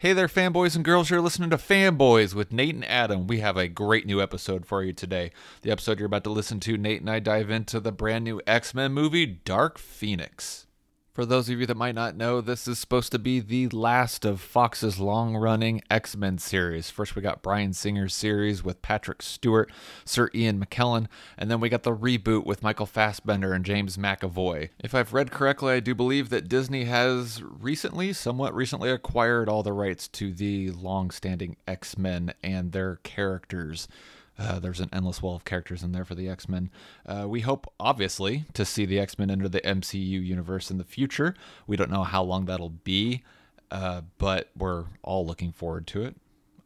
Hey there, fanboys and girls. You're listening to Fanboys with Nate and Adam. We have a great new episode for you today. The episode you're about to listen to, Nate and I dive into the brand new X-Men movie, Dark Phoenix. For those of you that might not know, this is supposed to be the last of Fox's long-running X-Men series. First, we got Bryan Singer's series with Patrick Stewart, Sir Ian McKellen, and then we got the reboot with Michael Fassbender and James McAvoy. If I've read correctly, I do believe that Disney has somewhat recently, acquired all the rights to the long-standing X-Men and their characters. There's an endless wall of characters in there for the X-Men. We hope, obviously, to see the X-Men enter the MCU universe in the future. We don't know how long that'll be, but we're all looking forward to it,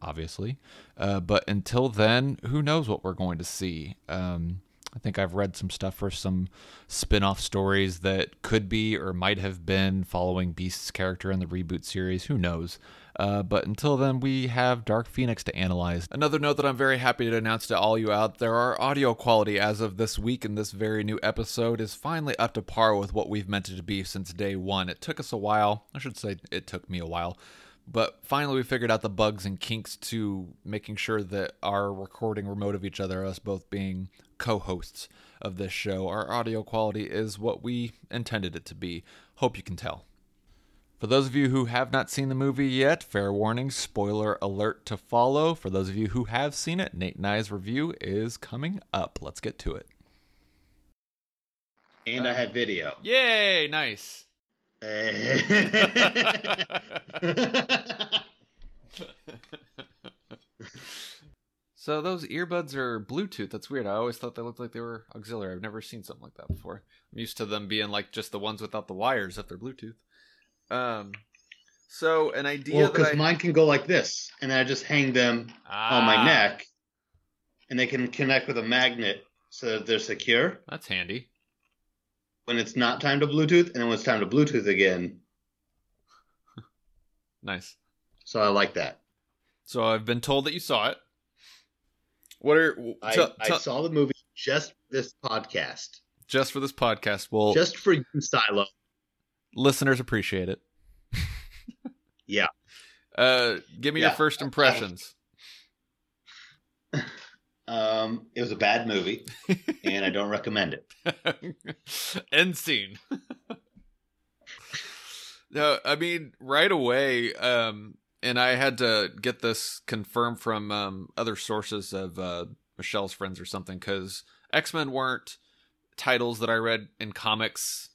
obviously. But until then, who knows what we're going to see? I think I've read some stuff for some spin-off stories that could be or might have been following Beast's character in the reboot series. Who knows? But until then, we have Dark Phoenix to analyze. Another note that I'm very happy to announce to all you out there, our audio quality as of this week in this very new episode is finally up to par with what we've meant it to be since day one. It took us a while. I should say it took me a while. But finally, we figured out the bugs and kinks to making sure that our recording remote of each other, us both being co-hosts of this show, our audio quality is what we intended it to be. Hope you can tell. For those of you who have not seen the movie yet, fair warning, spoiler alert to follow. For those of you who have seen it, Nate and I's review is coming up. Let's get to it. And I had video. Yay, nice. So those earbuds are Bluetooth. That's weird. I always thought they looked like they were auxiliary. I've never seen something like that before. I'm used to them being like just the ones without the wires if they're Bluetooth. So an idea. Well, because mine can go like this, and then I just hang them on my neck, and they can connect with a magnet so that they're secure. That's handy. When it's not time to Bluetooth, and then when it's time to Bluetooth again. Nice. So I like that. So I've been told that you saw it. I saw the movie just for this podcast. Just for this podcast. Well, just for you, Silo. Listeners appreciate it. Yeah. Give me your first impressions. It was a bad movie, and I don't recommend it. End scene. No, I mean, right away, and I had to get this confirmed from other sources of Michelle's friends or something, because X-Men weren't titles that I read in comics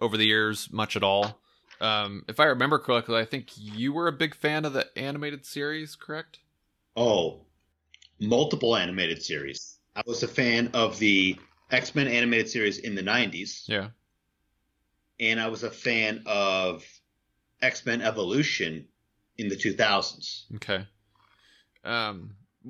over the years much at all. If I remember correctly, I think you were a big fan of the animated series, correct? Oh, multiple animated series. I was a fan of the X-Men animated series in the 90s. Yeah. And I was a fan of X-Men Evolution in the 2000s. Okay.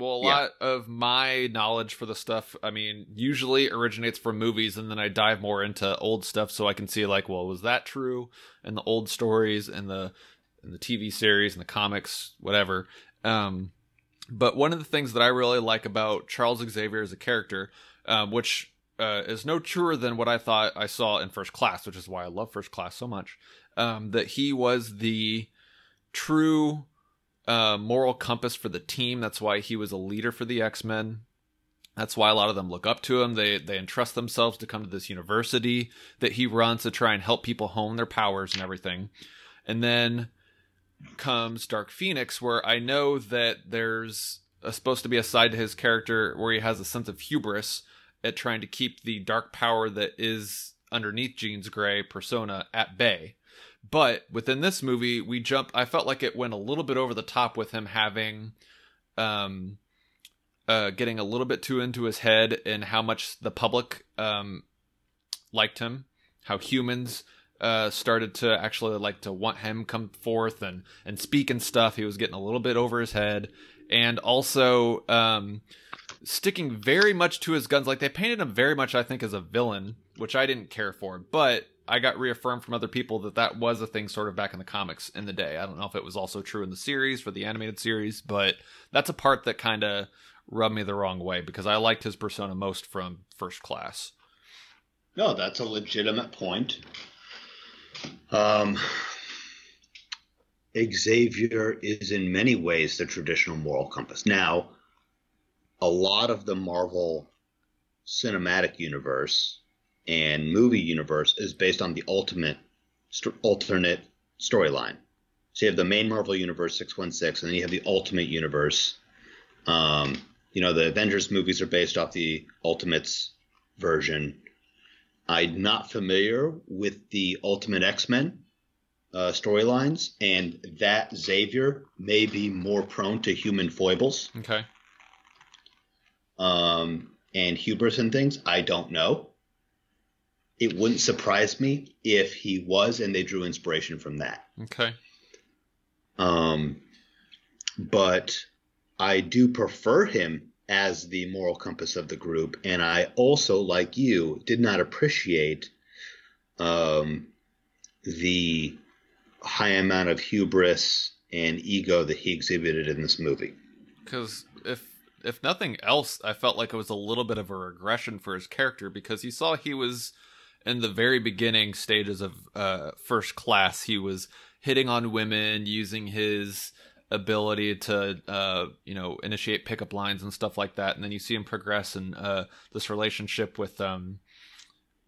Well, a lot of my knowledge for the stuff, I mean, usually originates from movies, and then I dive more into old stuff so I can see, like, well, was that true? And the old stories and the TV series and the comics, whatever. But one of the things that I really like about Charles Xavier as a character, which is no truer than what I thought I saw in First Class, which is why I love First Class so much, that he was the true moral compass for the team. That's why he was a leader for the X-Men. That's why a lot of them look up to him. They entrust themselves to come to this university that he runs to try and help people hone their powers and everything. And then comes Dark Phoenix, where I know that there's supposed to be a side to his character where he has a sense of hubris at trying to keep the dark power that is underneath Jean Grey persona at bay. But within this movie, we jump. I felt like it went a little bit over the top with him having, getting a little bit too into his head and how much the public liked him, how humans started to actually like to want him come forth and speak and stuff. He was getting a little bit over his head, and also sticking very much to his guns. Like, they painted him very much, I think, as a villain, which I didn't care for, but I got reaffirmed from other people that was a thing sort of back in the comics in the day. I don't know if it was also true in the series for the animated series, but that's a part that kind of rubbed me the wrong way because I liked his persona most from First Class. No, that's a legitimate point. Xavier is in many ways the traditional moral compass. Now, a lot of the Marvel cinematic universe and movie universe is based on the alternate storyline. So you have the main Marvel universe, 616, and then you have the Ultimate universe. The Avengers movies are based off the Ultimates version. I'm not familiar with the Ultimate X-Men storylines, and that Xavier may be more prone to human foibles. Okay. And hubris and things. I don't know. It wouldn't surprise me if he was, and they drew inspiration from that. Okay. But I do prefer him as the moral compass of the group. And I also, like you, did not appreciate the high amount of hubris and ego that he exhibited in this movie. Because if nothing else, I felt like it was a little bit of a regression for his character, because you saw he was in the very beginning stages of First Class. He was hitting on women, using his ability to, initiate pickup lines and stuff like that. And then you see him progress in this relationship with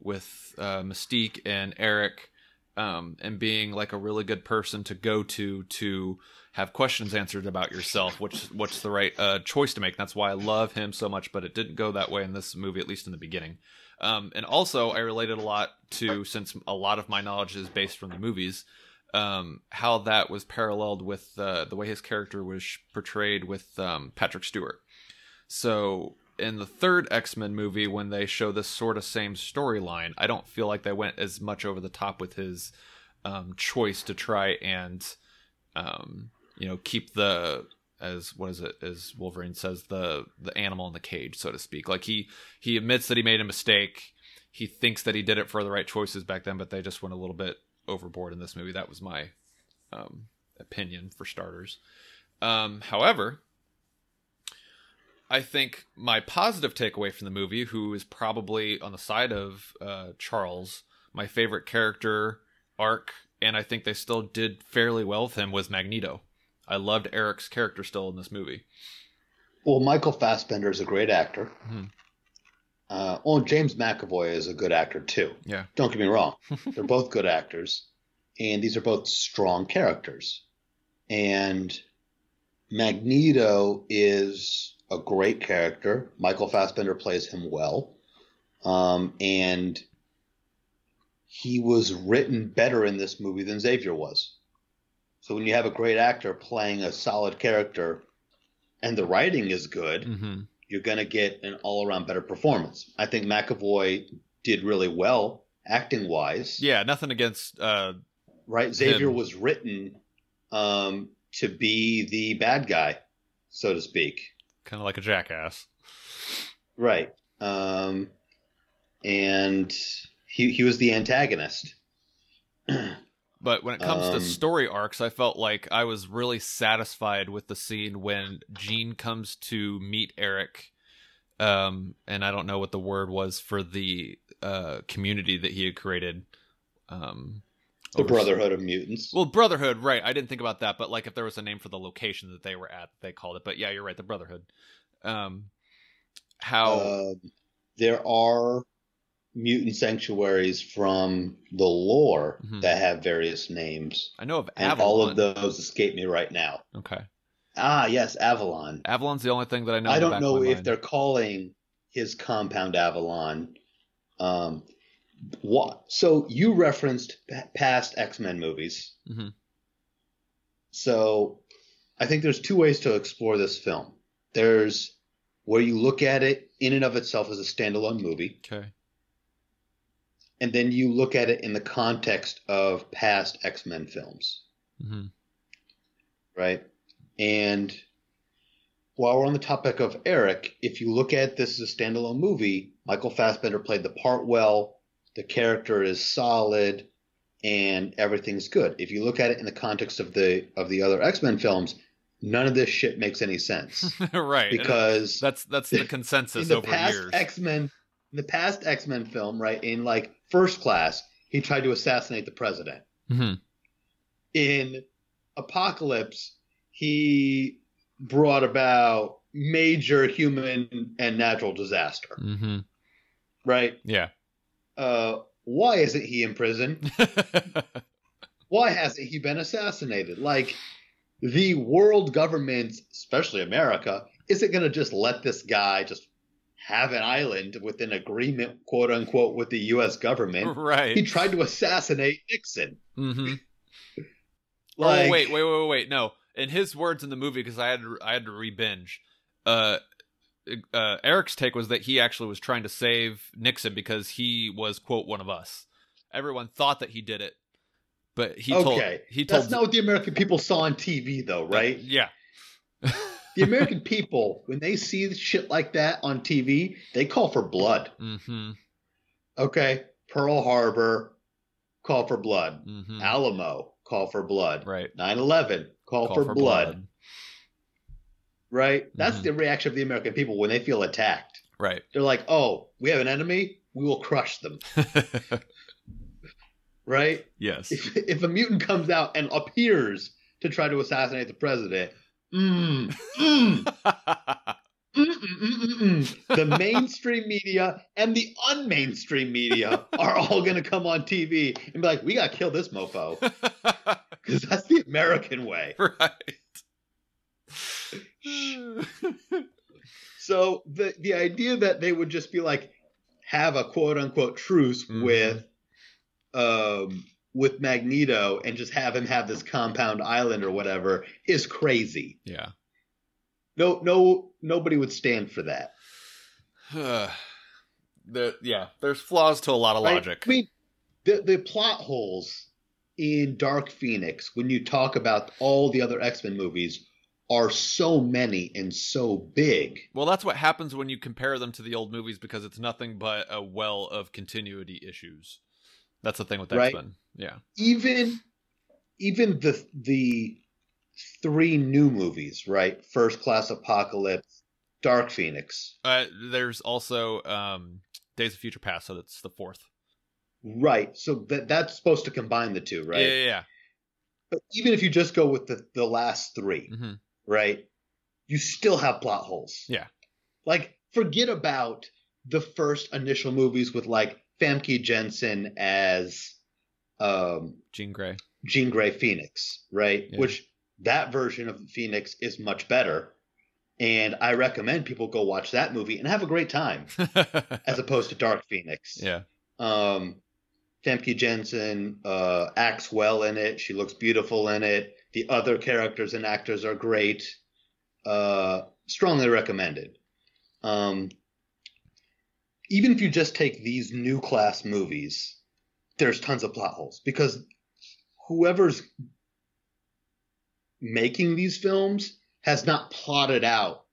Mystique and Eric, and being like a really good person to go to have questions answered about yourself, what's the right choice to make. That's why I love him so much, but it didn't go that way in this movie, at least in the beginning. And also I related a lot to, since a lot of my knowledge is based from the movies, how that was paralleled with the way his character was portrayed with Patrick Stewart. So in the third X-Men movie, when they show this sort of same storyline, I don't feel like they went as much over the top with his choice to try and keep the, as Wolverine says, the animal in the cage, so to speak. Like he admits that he made a mistake. He thinks that he did it for the right choices back then, but they just went a little bit overboard in this movie. That was my opinion, for starters. However, I think my positive takeaway from the movie, who is probably on the side of Charles, my favorite character arc, and I think they still did fairly well with him, was Magneto. I loved Eric's character still in this movie. Well, Michael Fassbender is a great actor. Mm-hmm. James McAvoy is a good actor too. Yeah. Don't get me wrong. They're both good actors, and these are both strong characters. And Magneto is a great character. Michael Fassbender plays him well. And he was written better in this movie than Xavier was. So when you have a great actor playing a solid character and the writing is good, mm-hmm, you're going to get an all-around better performance. I think McAvoy did really well acting-wise. Yeah, nothing against right? Xavier was written to be the bad guy, so to speak. Kind of like a jackass. Right. And he was the antagonist. But when it comes to story arcs, I felt like I was really satisfied with the scene when Jean comes to meet Eric. And I don't know what the word was for the community that he had created. The Brotherhood of Mutants. Well, Brotherhood, right. I didn't think about that. But like if there was a name for the location that they were at, they called it. But yeah, you're right. The Brotherhood. There are mutant sanctuaries from the lore, mm-hmm, that have various names. I know of Avalon. And all of those escape me right now. Okay. Ah, yes, Avalon. Avalon's the only thing that I know. I don't know if they're calling his compound Avalon. What? So you referenced past X-Men movies. Mm-hmm. So I think there's two ways to explore this film. There's where you look at it in and of itself as a standalone movie. Okay. And then you look at it in the context of past X-Men films. Mm-hmm. Right? And while we're on the topic of Eric, if you look at this as a standalone movie, Michael Fassbender played the part well, the character is solid, and everything's good. If you look at it in the context of the other X-Men films, none of this shit makes any sense. Right. Because that's the consensus over years. The past X-Men film, right, in like First Class, he tried to assassinate the president. Mm-hmm. In Apocalypse, he brought about major human and natural disaster. Mm-hmm. Right? Yeah. Why isn't he in prison? Why hasn't he been assassinated? Like, the world governments, especially America, isn't going to just let this guy just have an island with an agreement, quote unquote, with the U.S. government. Right. He tried to assassinate Nixon. Mm-hmm. Like, oh, wait. No. In his words in the movie, because I had to re-binge, Eric's take was that he actually was trying to save Nixon because he was, quote, one of us. Everyone thought that he did it, but he told. That's not what the American people saw on TV, though, right? Yeah. The American people, when they see shit like that on TV, they call for blood. Mm-hmm. Okay, Pearl Harbor, call for blood. Mm-hmm. Alamo, call for blood. Right. 9/11, call for blood. Right? That's the reaction of the American people when they feel attacked. Right. They're like, oh, we have an enemy, we will crush them. Right? Yes. If a mutant comes out and appears to try to assassinate the president, the mainstream media and the unmainstream media are all going to come on TV and be like, we got to kill this mofo. Because that's the American way. Right. So the idea that they would just be like, have a quote unquote truce with Magneto and just have him have this compound island or whatever is crazy. Yeah. No, nobody would stand for that. There's flaws to a lot of logic. I mean, the plot holes in Dark Phoenix, when you talk about all the other X-Men movies, are so many and so big. Well, that's what happens when you compare them to the old movies, because it's nothing but a well of continuity issues. That's the thing with X-Men. Right? Yeah. Even the three new movies, right? First Class, Apocalypse, Dark Phoenix. There's also Days of Future Past, so that's the fourth. Right. So that's supposed to combine the two, right? Yeah. But even if you just go with the last three, mm-hmm. Right? You still have plot holes. Yeah. Like, forget about the first initial movies with, like, Famke Jensen as Jean Grey Phoenix, right? Yeah. Which that version of Phoenix is much better. And I recommend people go watch that movie and have a great time as opposed to Dark Phoenix. Yeah. Famke Jensen acts well in it. She looks beautiful in it. The other characters and actors are great. Strongly recommended. Even if you just take these new class movies, there's tons of plot holes, because whoever's making these films has not plotted out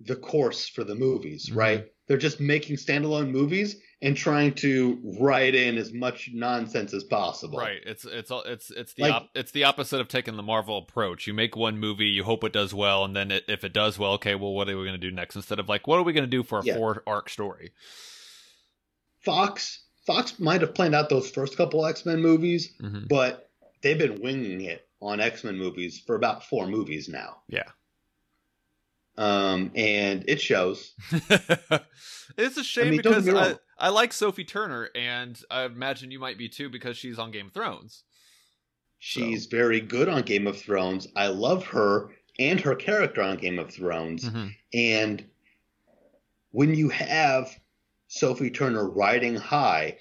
the course for the movies, mm-hmm. Right? They're just making standalone movies and trying to write in as much nonsense as possible. Right. It's the opposite of taking the Marvel approach. You make one movie, you hope it does well, and then if it does well, okay, well, what are we going to do next? Instead of like, what are we going to do for a four-arc story? Fox might have planned out those first couple X-Men movies, mm-hmm. but they've been winging it on X-Men movies for about four movies now. Yeah. And it shows. It's a shame, because I like Sophie Turner, and I imagine you might be too, because she's on Game of Thrones. She's very good on Game of Thrones. I love her and her character on Game of Thrones. Mm-hmm. And when you have Sophie Turner riding high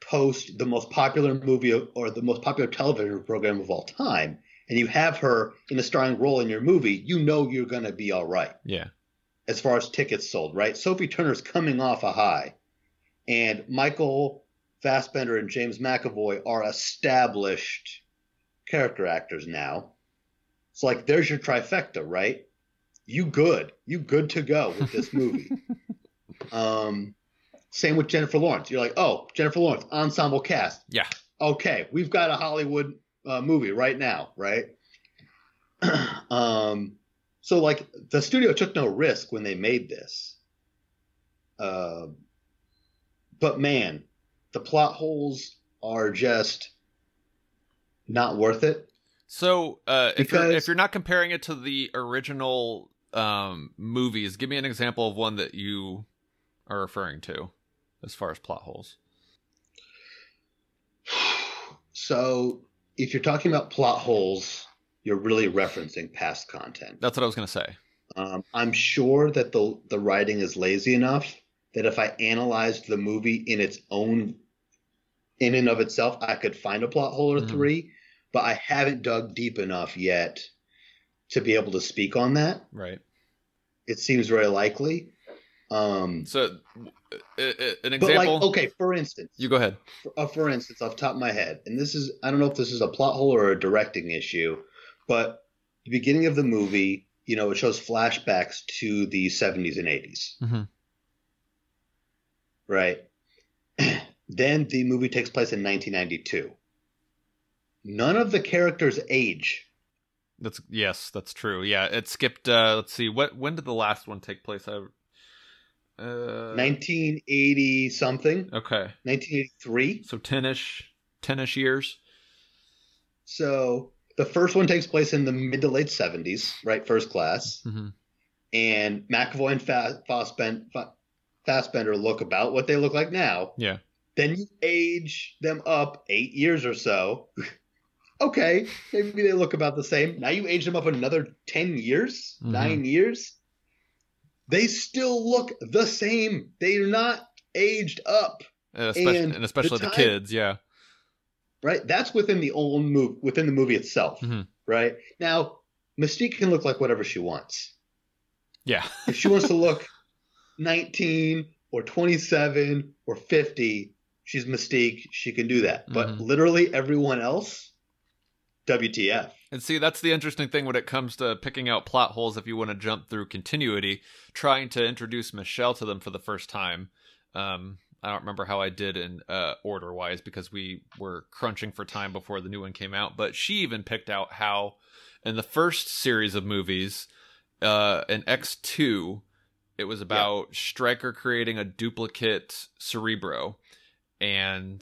post the most popular movie or the most popular television program of all time, and you have her in a starring role in your movie, you know you're going to be all right. Yeah. As far as tickets sold, right? Sophie Turner's coming off a high. And Michael Fassbender and James McAvoy are established character actors now. It's like, there's your trifecta, right? You good to go with this movie. Same with Jennifer Lawrence. You're like, oh, Jennifer Lawrence, ensemble cast. Yeah. Okay, we've got a Hollywood movie right now, right? So like, the studio took no risk when they made this. But man, the plot holes are just not worth it. So if you're not comparing it to the original movies, give me an example of one that you are referring to as far as plot holes. So if you're talking about plot holes, you're really referencing past content. That's what I was going to say. I'm sure that the writing is lazy enough that if I analyzed the movie in its own, in and of itself, I could find a plot hole or three, but I haven't dug deep enough yet to be able to speak on that. Right. It seems very likely. So an example. Like, okay, for instance. You go ahead. For instance, off the top of my head, and this is, I don't know if this is a plot hole or a directing issue, but the beginning of the movie, you know, it shows flashbacks to the 70s and 80s. Mm-hmm. Right. Then the movie takes place in 1992. None of the characters age. That's true. Yeah, it skipped. Let's see. When did the last one take place? 1980 something. Okay. 1983. So 10-ish years. So the first one takes place in the mid to late 70s, right? First Class. Mm-hmm. And McAvoy and Fassbender look about what they look like now. Yeah. Then you age them up 8 years or so. Okay, maybe they look about the same. Now you age them up another 10 years, 9 years. They still look the same. They're not aged up. And especially the kids, yeah. Right? That's within the old movie, within the movie itself, right? Now, Mystique can look like whatever she wants. Yeah. If she wants to look 19 or 27 or 50, she's Mystique. She can do that. But literally everyone else, WTF. And see, that's the interesting thing when it comes to picking out plot holes. If you want to jump through continuity, trying to introduce Michelle to them for the first time. I don't remember how I did in order wise because we were crunching for time before the new one came out. But she even picked out how in the first series of movies, in X2, it was about Stryker creating a duplicate Cerebro, and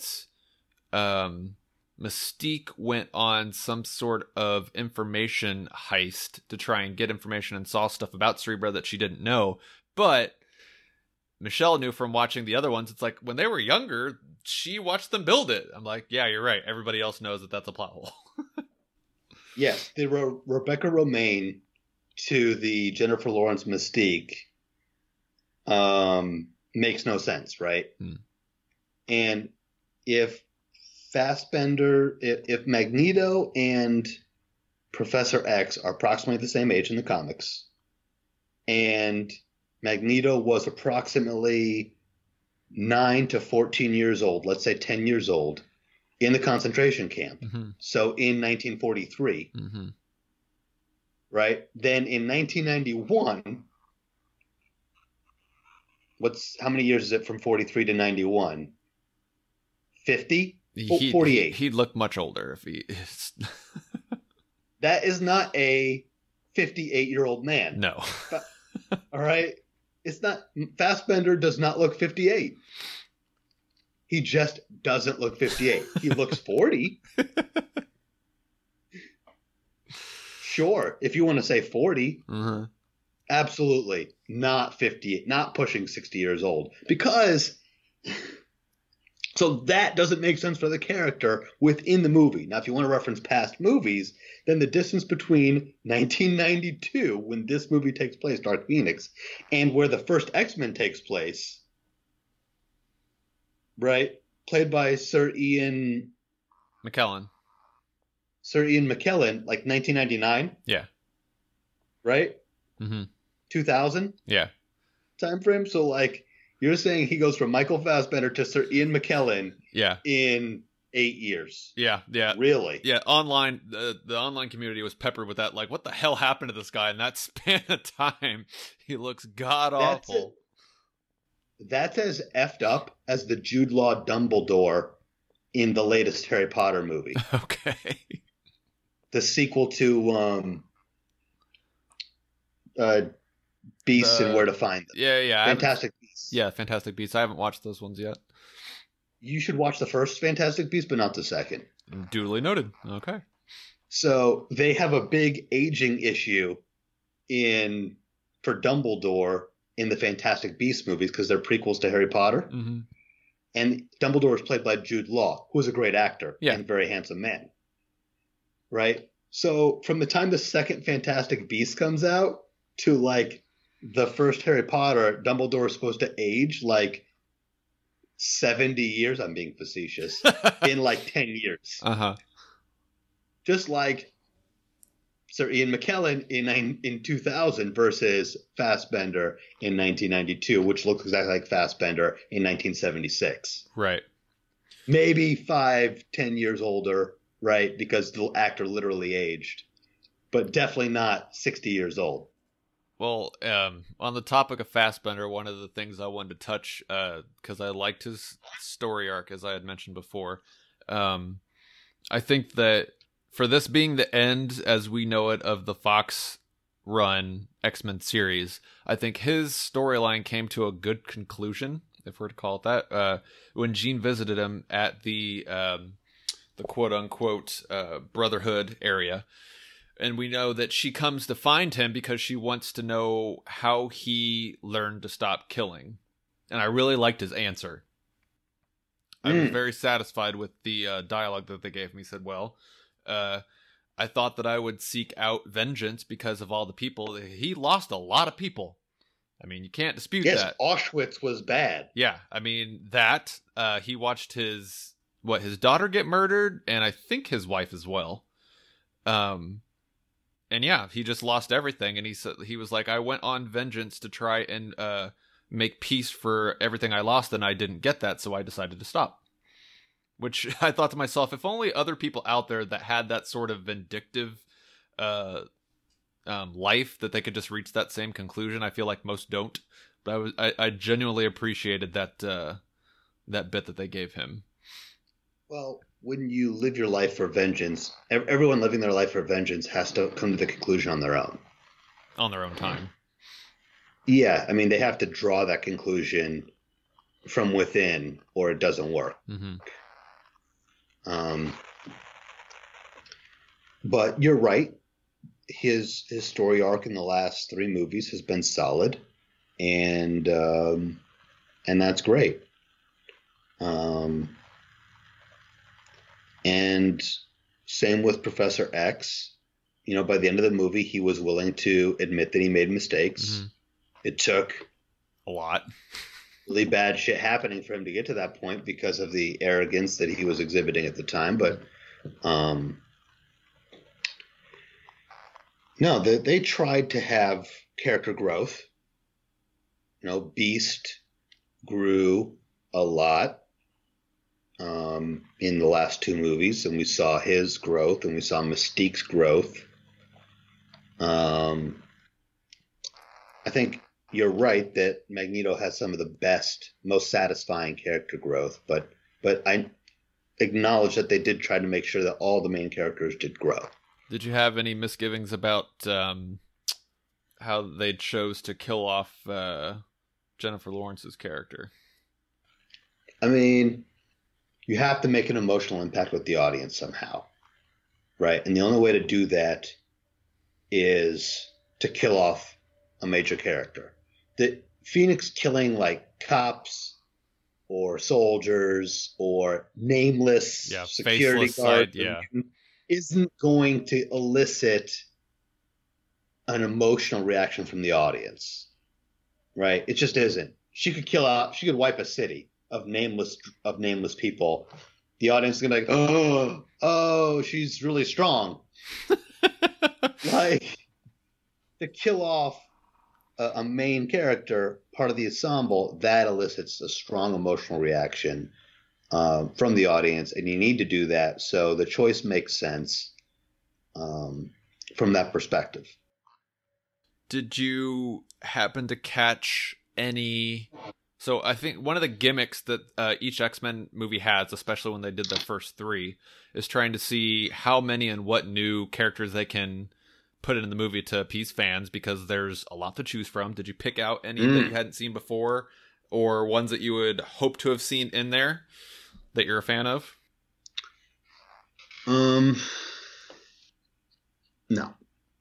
Mystique went on some sort of information heist to try and get information and saw stuff about Cerebro that she didn't know. But Michelle knew from watching the other ones. It's like when they were younger, she watched them build it. I'm like, yeah, you're right. Everybody else knows that that's a plot hole. Yes, the Rebecca Romaine to the Jennifer Lawrence Mystique makes no sense, right? And if Fassbender, if Magneto and Professor X are approximately the same age in the comics, and Magneto was approximately 9 to 14 years old, let's say 10 years old, in the concentration camp, so in 1943, right? Then in 1991... how many years is it from 43 to 91? 50? 48. He'd look much older if he is. That is not a 58-year-old man. No. All right? It's not. Fassbender does not look 58. He just doesn't look 58. He looks 40. Sure, if you want to say 40. Mm-hmm. Absolutely not 50, not pushing 60 years old, because so that doesn't make sense for the character within the movie. Now, if you want to reference past movies, then the distance between 1992, when this movie takes place, Dark Phoenix, and where the first X-Men takes place, right, played by Sir Ian McKellen, like 1999. Yeah. Right? 2000 time frame. So like you're saying he goes from Michael Fassbender to Sir Ian McKellen in 8 years. Really? Online, the online community was peppered with that, like, what the hell happened to this guy in that span of time? He looks god awful. That's as effed up as the Jude Law Dumbledore in the latest Harry Potter movie. Okay. The sequel to Beasts and Where to Find Them. Fantastic Beasts. Fantastic Beasts. I haven't watched those ones yet. You should watch the first Fantastic Beast, but not the second. Duly noted. Okay. So they have a big aging issue for Dumbledore in the Fantastic Beasts movies because they're prequels to Harry Potter. Mm-hmm. And Dumbledore is played by Jude Law, who is a great actor and very handsome man. Right? So from the time the second Fantastic Beasts comes out to like the first Harry Potter, Dumbledore is supposed to age like 70 years. I'm being facetious. In like 10 years. Uh-huh. Just like Sir Ian McKellen in 2000 versus Fassbender in 1992, which looks exactly like Fassbender in 1976. Right. Maybe 5-10 years older, right? Because the actor literally aged, but definitely not 60 years old. Well, on the topic of Fassbender, one of the things I wanted to touch, because I liked his story arc, as I had mentioned before, I think that for this being the end, as we know it, of the Fox run X-Men series, I think his storyline came to a good conclusion, if we're to call it that, when Jean visited him at the quote-unquote Brotherhood area. And we know that she comes to find him because she wants to know how he learned to stop killing. And I really liked his answer. I was very satisfied with the dialogue that they gave me. He said, well... I thought that I would seek out vengeance because of all the people. He lost a lot of people. I mean, you can't dispute that. Auschwitz was bad. Yeah, I mean, that. He watched his daughter get murdered, and I think his wife as well. And yeah, he just lost everything. And he was like, I went on vengeance to try and make peace for everything I lost, and I didn't get that, so I decided to stop. Which I thought to myself, if only other people out there that had that sort of vindictive life that they could just reach that same conclusion. I feel like most don't, but I genuinely appreciated that that bit that they gave him. Well, when you live your life for vengeance, everyone living their life for vengeance has to come to the conclusion on their own. On their own time. Yeah, I mean, they have to draw that conclusion from within, or it doesn't work. Mm-hmm. But you're right. His story arc in the last three movies has been solid, and that's great. And same with Professor X. You know, by the end of the movie, he was willing to admit that he made mistakes. Mm-hmm. It took a lot. Really bad shit happening for him to get to that point because of the arrogance that he was exhibiting at the time. But no, they tried to have character growth. You know, Beast grew a lot in the last two movies, and we saw his growth, and we saw Mystique's growth. I think you're right that Magneto has some of the best, most satisfying character growth, but I acknowledge that they did try to make sure that all the main characters did grow. Did you have any misgivings about how they chose to kill off Jennifer Lawrence's character? I mean, you have to make an emotional impact with the audience somehow, right? And the only way to do that is to kill off a major character. The Phoenix killing like cops or soldiers or nameless security guards isn't going to elicit an emotional reaction from the audience, right? It just isn't. She could wipe a city of nameless people. The audience is gonna be like, oh, she's really strong. Like, to kill off a main character, part of the ensemble, that elicits a strong emotional reaction from the audience, and you need to do that so the choice makes sense from that perspective. Did you happen to catch any... So I think one of the gimmicks that each X-Men movie has, especially when they did the first three, is trying to see how many and what new characters they can put it in the movie to appease fans, because there's a lot to choose from. Did you pick out any that you hadn't seen before, or ones that you would hope to have seen in there that you're a fan of? No.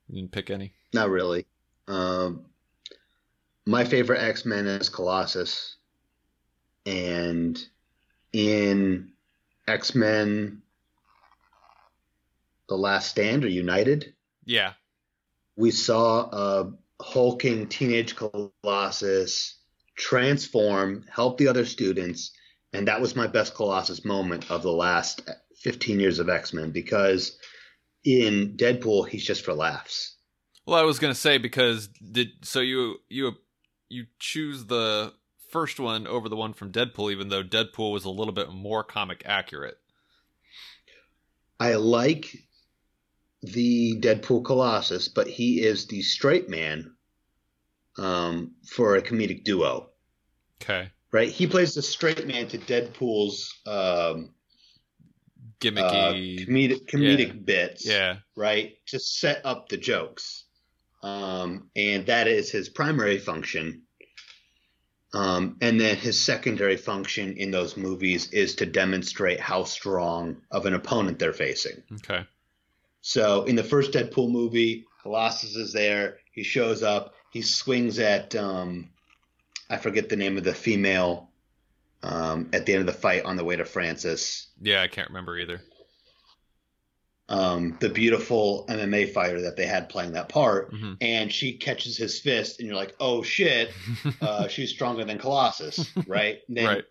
You didn't pick any? Not really. My favorite X-Men is Colossus. And in X-Men The Last Stand or United, yeah, we saw a hulking teenage Colossus transform, help the other students, and that was my best Colossus moment of the last 15 years of X-Men, because in Deadpool, he's just for laughs. Well, I was going to say, because you choose the first one over the one from Deadpool, even though Deadpool was a little bit more comic accurate. I like the Deadpool Colossus, but he is the straight man for a comedic duo. Okay. Right? He plays the straight man to Deadpool's gimmicky comedic bits. Yeah. Right? To set up the jokes. And that is his primary function. And then his secondary function in those movies is to demonstrate how strong of an opponent they're facing. Okay. So in the first Deadpool movie, Colossus is there. He shows up. He swings at I forget the name of the female at the end of the fight on the way to Francis. Yeah, I can't remember either. The beautiful MMA fighter that they had playing that part, mm-hmm. and she catches his fist, and you're like, oh shit, she's stronger than Colossus, right? And then right.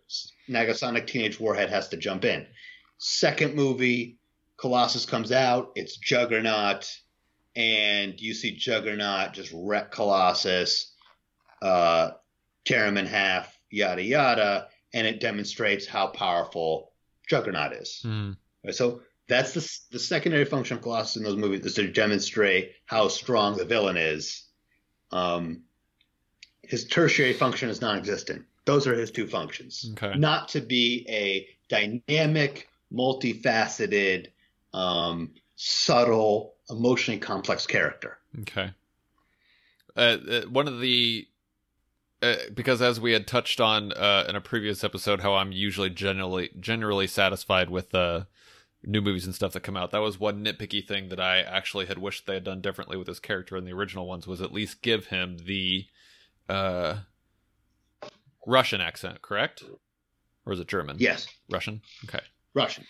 Nagasonic Teenage Warhead has to jump in. Second movie, Colossus comes out, it's Juggernaut, and you see Juggernaut just wreck Colossus, tear him in half, yada yada, and it demonstrates how powerful Juggernaut is. Mm. Right, so that's the secondary function of Colossus in those movies, is to demonstrate how strong the villain is. His tertiary function is non-existent. Those are his two functions. Okay. Not to be a dynamic, multifaceted, subtle, emotionally complex character. Okay. One of the... because as we had touched on in a previous episode, how I'm usually generally satisfied with new movies and stuff that come out. That was one nitpicky thing that I actually had wished they had done differently with his character in the original ones, was at least give him the Russian accent, correct? Or is it German? Yes. Russian? Okay. Russian.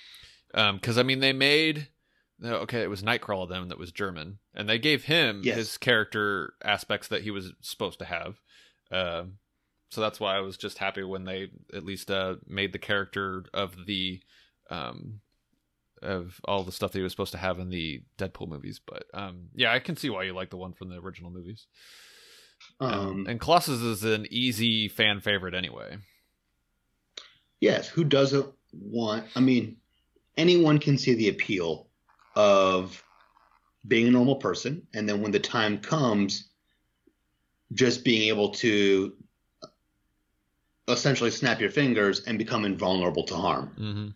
Because, I mean, they made... Okay, it was Nightcrawler then that was German. And they gave him his character aspects that he was supposed to have. So that's why I was just happy when they at least made the character of the of all the stuff that he was supposed to have in the Deadpool movies. But yeah, I can see why you like the one from the original movies. And Colossus is an easy fan favorite anyway. Yes, who doesn't want? I mean, anyone can see the appeal of being a normal person, and then when the time comes, just being able to essentially snap your fingers and become invulnerable to harm. Mm-hmm.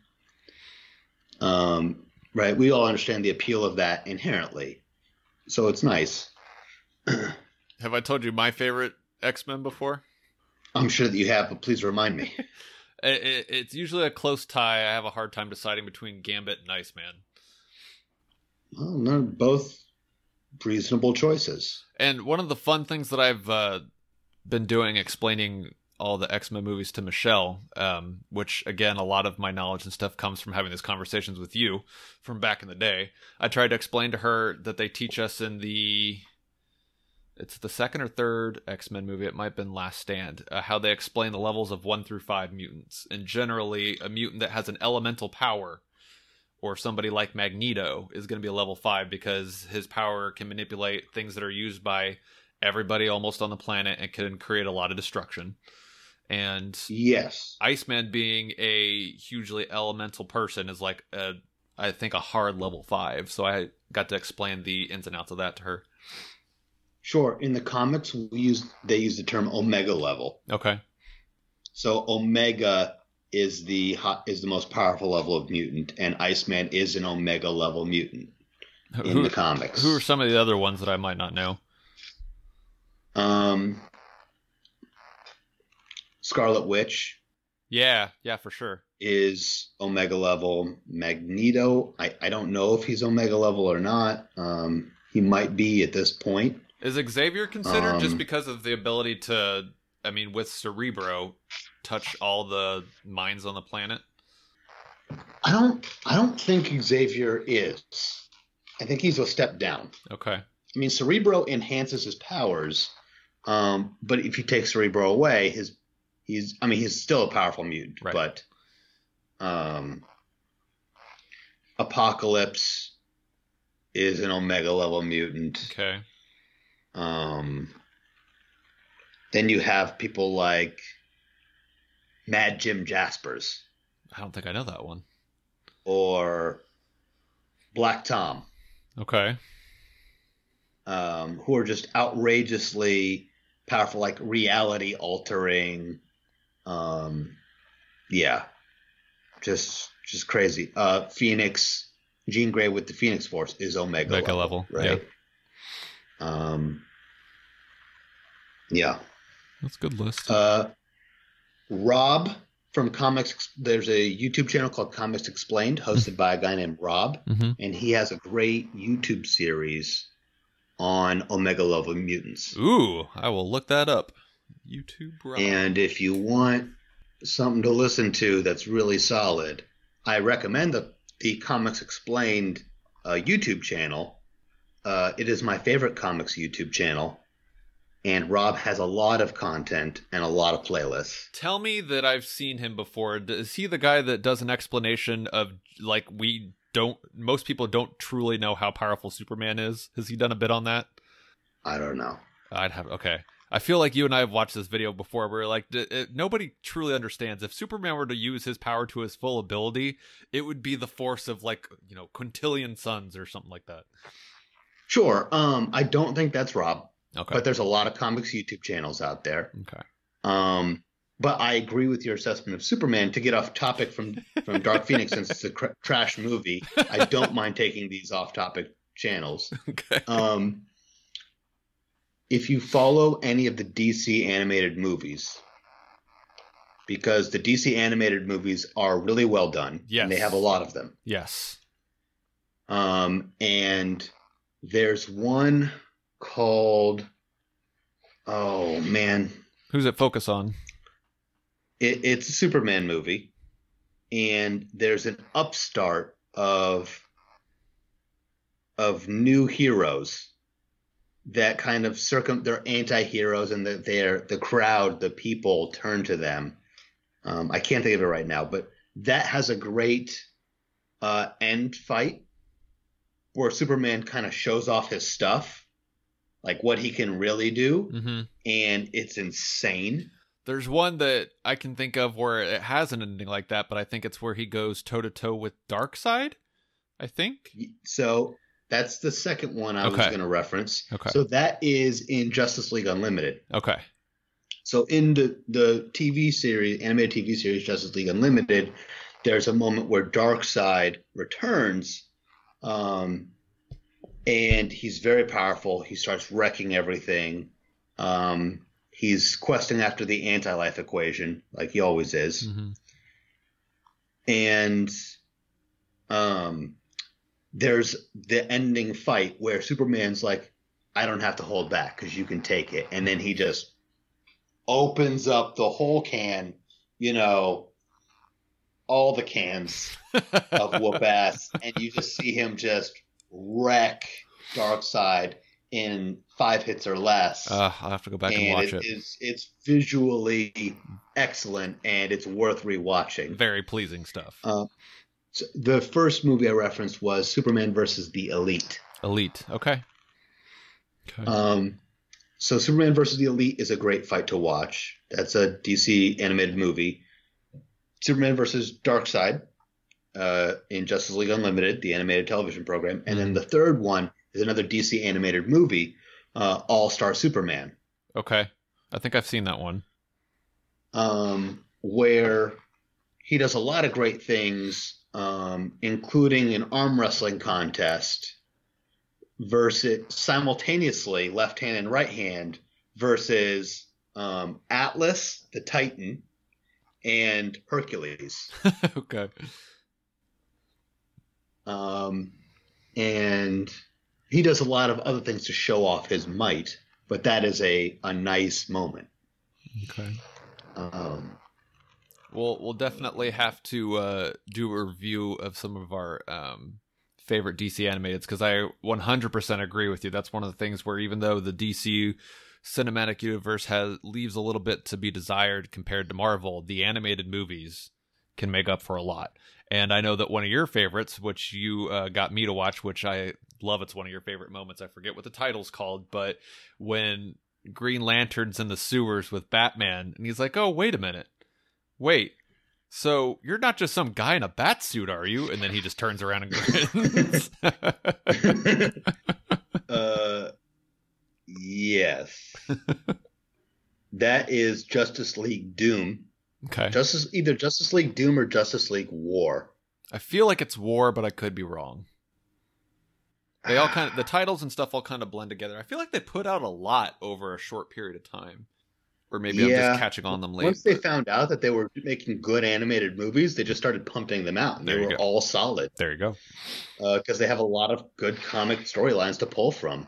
Right. We all understand the appeal of that inherently. So it's nice. Have I told you my favorite X-Men before? I'm sure that you have, but please remind me. It's usually a close tie. I have a hard time deciding between Gambit and Iceman. Well, no, both reasonable choices. And one of the fun things that I've been doing, explaining all the X-Men movies to Michelle, which again, a lot of my knowledge and stuff comes from having these conversations with you from back in the day. I tried to explain to her that they teach us in the second or third X-Men movie, it might have been Last Stand, how they explain the levels of 1 through 5 mutants. And generally a mutant that has an elemental power, or somebody like Magneto, is going to be a level 5 because his power can manipulate things that are used by everybody almost on the planet and can create a lot of destruction. And yes, Iceman being a hugely elemental person is like, I think, a hard level 5. So I got to explain the ins and outs of that to her. Sure. In the comics, they use the term omega level. Okay. So omega is the most powerful level of mutant, and Iceman is an omega level mutant in the comics. Who are some of the other ones that I might not know? Scarlet Witch. Yeah, for sure. Is omega level. Magneto, I don't know if he's omega level or not. he might be at this point. Is Xavier considered just because of the ability to, I mean, with Cerebro, touch all the minds on the planet? I don't think Xavier is. I think he's a step down. Okay. I mean, Cerebro enhances his powers, but if you take Cerebro away, he's still a powerful mutant, right. But Apocalypse is an Omega level mutant. Okay. Then you have people like Mad Jim Jaspers. I don't think I know that one. Or Black Tom. Okay. Who are just outrageously powerful, like reality altering. Yeah. Just crazy. Phoenix, Jean Grey with the Phoenix Force is Omega level, right? Yeah. Yeah. That's a good list. Rob from Comics, there's a YouTube channel called Comics Explained, hosted by a guy named Rob, mm-hmm. and he has a great YouTube series on Omega level mutants. Ooh, I will look that up. YouTube Rob. And if you want something to listen to that's really solid, I recommend the Comics Explained YouTube channel. It is my favorite comics YouTube channel. And Rob has a lot of content and a lot of playlists. Tell me that I've seen him before. Is he the guy that does an explanation of, like, most people don't truly know how powerful Superman is? Has he done a bit on that? I don't know. Okay. I feel like you and I have watched this video before where, like, nobody truly understands. If Superman were to use his power to his full ability, it would be the force of, like, you know, quintillion suns or something like that. Sure. I don't think that's Rob. Okay. But there's a lot of comics YouTube channels out there. Okay. But I agree with your assessment of Superman. To get off topic from Dark Phoenix, since it's a trash movie, I don't mind taking these off-topic channels. Okay. If you follow any of the DC animated movies, because the DC animated movies are really well done. Yes. And they have a lot of them. Yes. And there's one called, oh man, who's it focus on? It's a Superman movie, and there's an upstart of new heroes that kind of they're anti-heroes, and that the people turn to them. I can't think of it right now, but that has a great end fight where Superman kind of shows off his stuff, like what he can really do, mm-hmm. and it's insane. There's one that I can think of where it has an ending like that, but I think it's where he goes toe-to-toe with Darkseid, I think. So that's the second one I was going to reference. Okay. So that is in Justice League Unlimited. Okay. So in the TV series, animated TV series Justice League Unlimited, there's a moment where Darkseid returns, and he's very powerful. He starts wrecking everything. He's questing after the anti-life equation, like he always is. Mm-hmm. And there's the ending fight where Superman's like, I don't have to hold back because you can take it. And then he just opens up the whole can, you know, all the cans of whoop-ass. And you just see him just wreck Darkseid in 5 hits or less. I'll have to go back and watch it. It's visually excellent, and it's worth rewatching. Very pleasing stuff. So the first movie I referenced was Superman versus the Elite. Okay. So Superman versus the Elite is a great fight to watch. That's a DC animated movie. Superman versus Darkseid, in Justice League Unlimited, the animated television program. And then the third one is another DC animated movie, All-Star Superman. Okay. I think I've seen that one. Where he does a lot of great things, including an arm wrestling contest versus simultaneously left hand and right hand versus Atlas, the Titan, and Hercules. Okay. And he does a lot of other things to show off his might, but that is a nice moment. Okay. We'll definitely have to do a review of some of our favorite DC animateds, because I 100% agree with you. That's one of the things where, even though the DC cinematic universe leaves a little bit to be desired compared to Marvel, the animated movies can make up for a lot. And I know that one of your favorites, which you got me to watch, which I love, it's one of your favorite moments. I forget what the title's called, but when Green Lantern's in the sewers with Batman, and he's like, oh, wait a minute. Wait, so you're not just some guy in a bat suit, are you? And then he just turns around and grins. Yes. That is Justice League Doom. Okay. Either Justice League Doom or Justice League War. I feel like it's War, but I could be wrong. They all kind of, the titles and stuff all kind of blend together. I feel like they put out a lot over a short period of time. Or maybe I'm just catching on them late. Once they found out that they were making good animated movies, they just started pumping them out. And they were all solid. There you go. Because they have a lot of good comic storylines to pull from.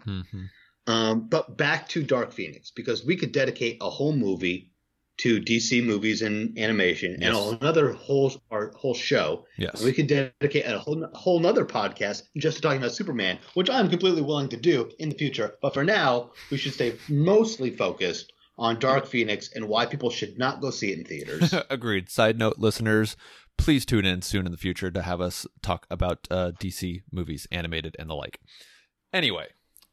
Mm-hmm. But back to Dark Phoenix, because we could dedicate a whole movie to DC movies and animation, and another whole show. Yes. We could dedicate a whole another podcast just to talking about Superman, which I'm completely willing to do in the future. But for now, we should stay mostly focused on Dark Phoenix and why people should not go see it in theaters. Agreed. Side note, listeners, please tune in soon in the future to have us talk about DC movies, animated and the like. Anyway,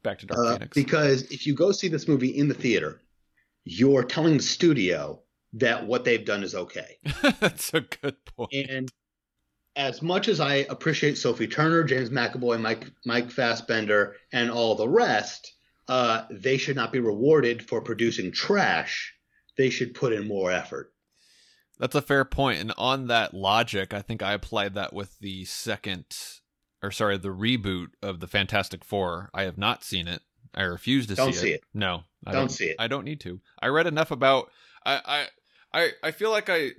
back to Dark Phoenix. Because if you go see this movie in the theater, you're telling the studio that what they've done is okay. That's a good point. And as much as I appreciate Sophie Turner, James McAvoy, Mike Fassbender, and all the rest, they should not be rewarded for producing trash. They should put in more effort. That's a fair point. And on that logic, I think I applied that with the reboot of the Fantastic Four. I have not seen it. I refuse to see it. Don't see it. No. Don't see it. I don't need to. I read enough about... I feel like I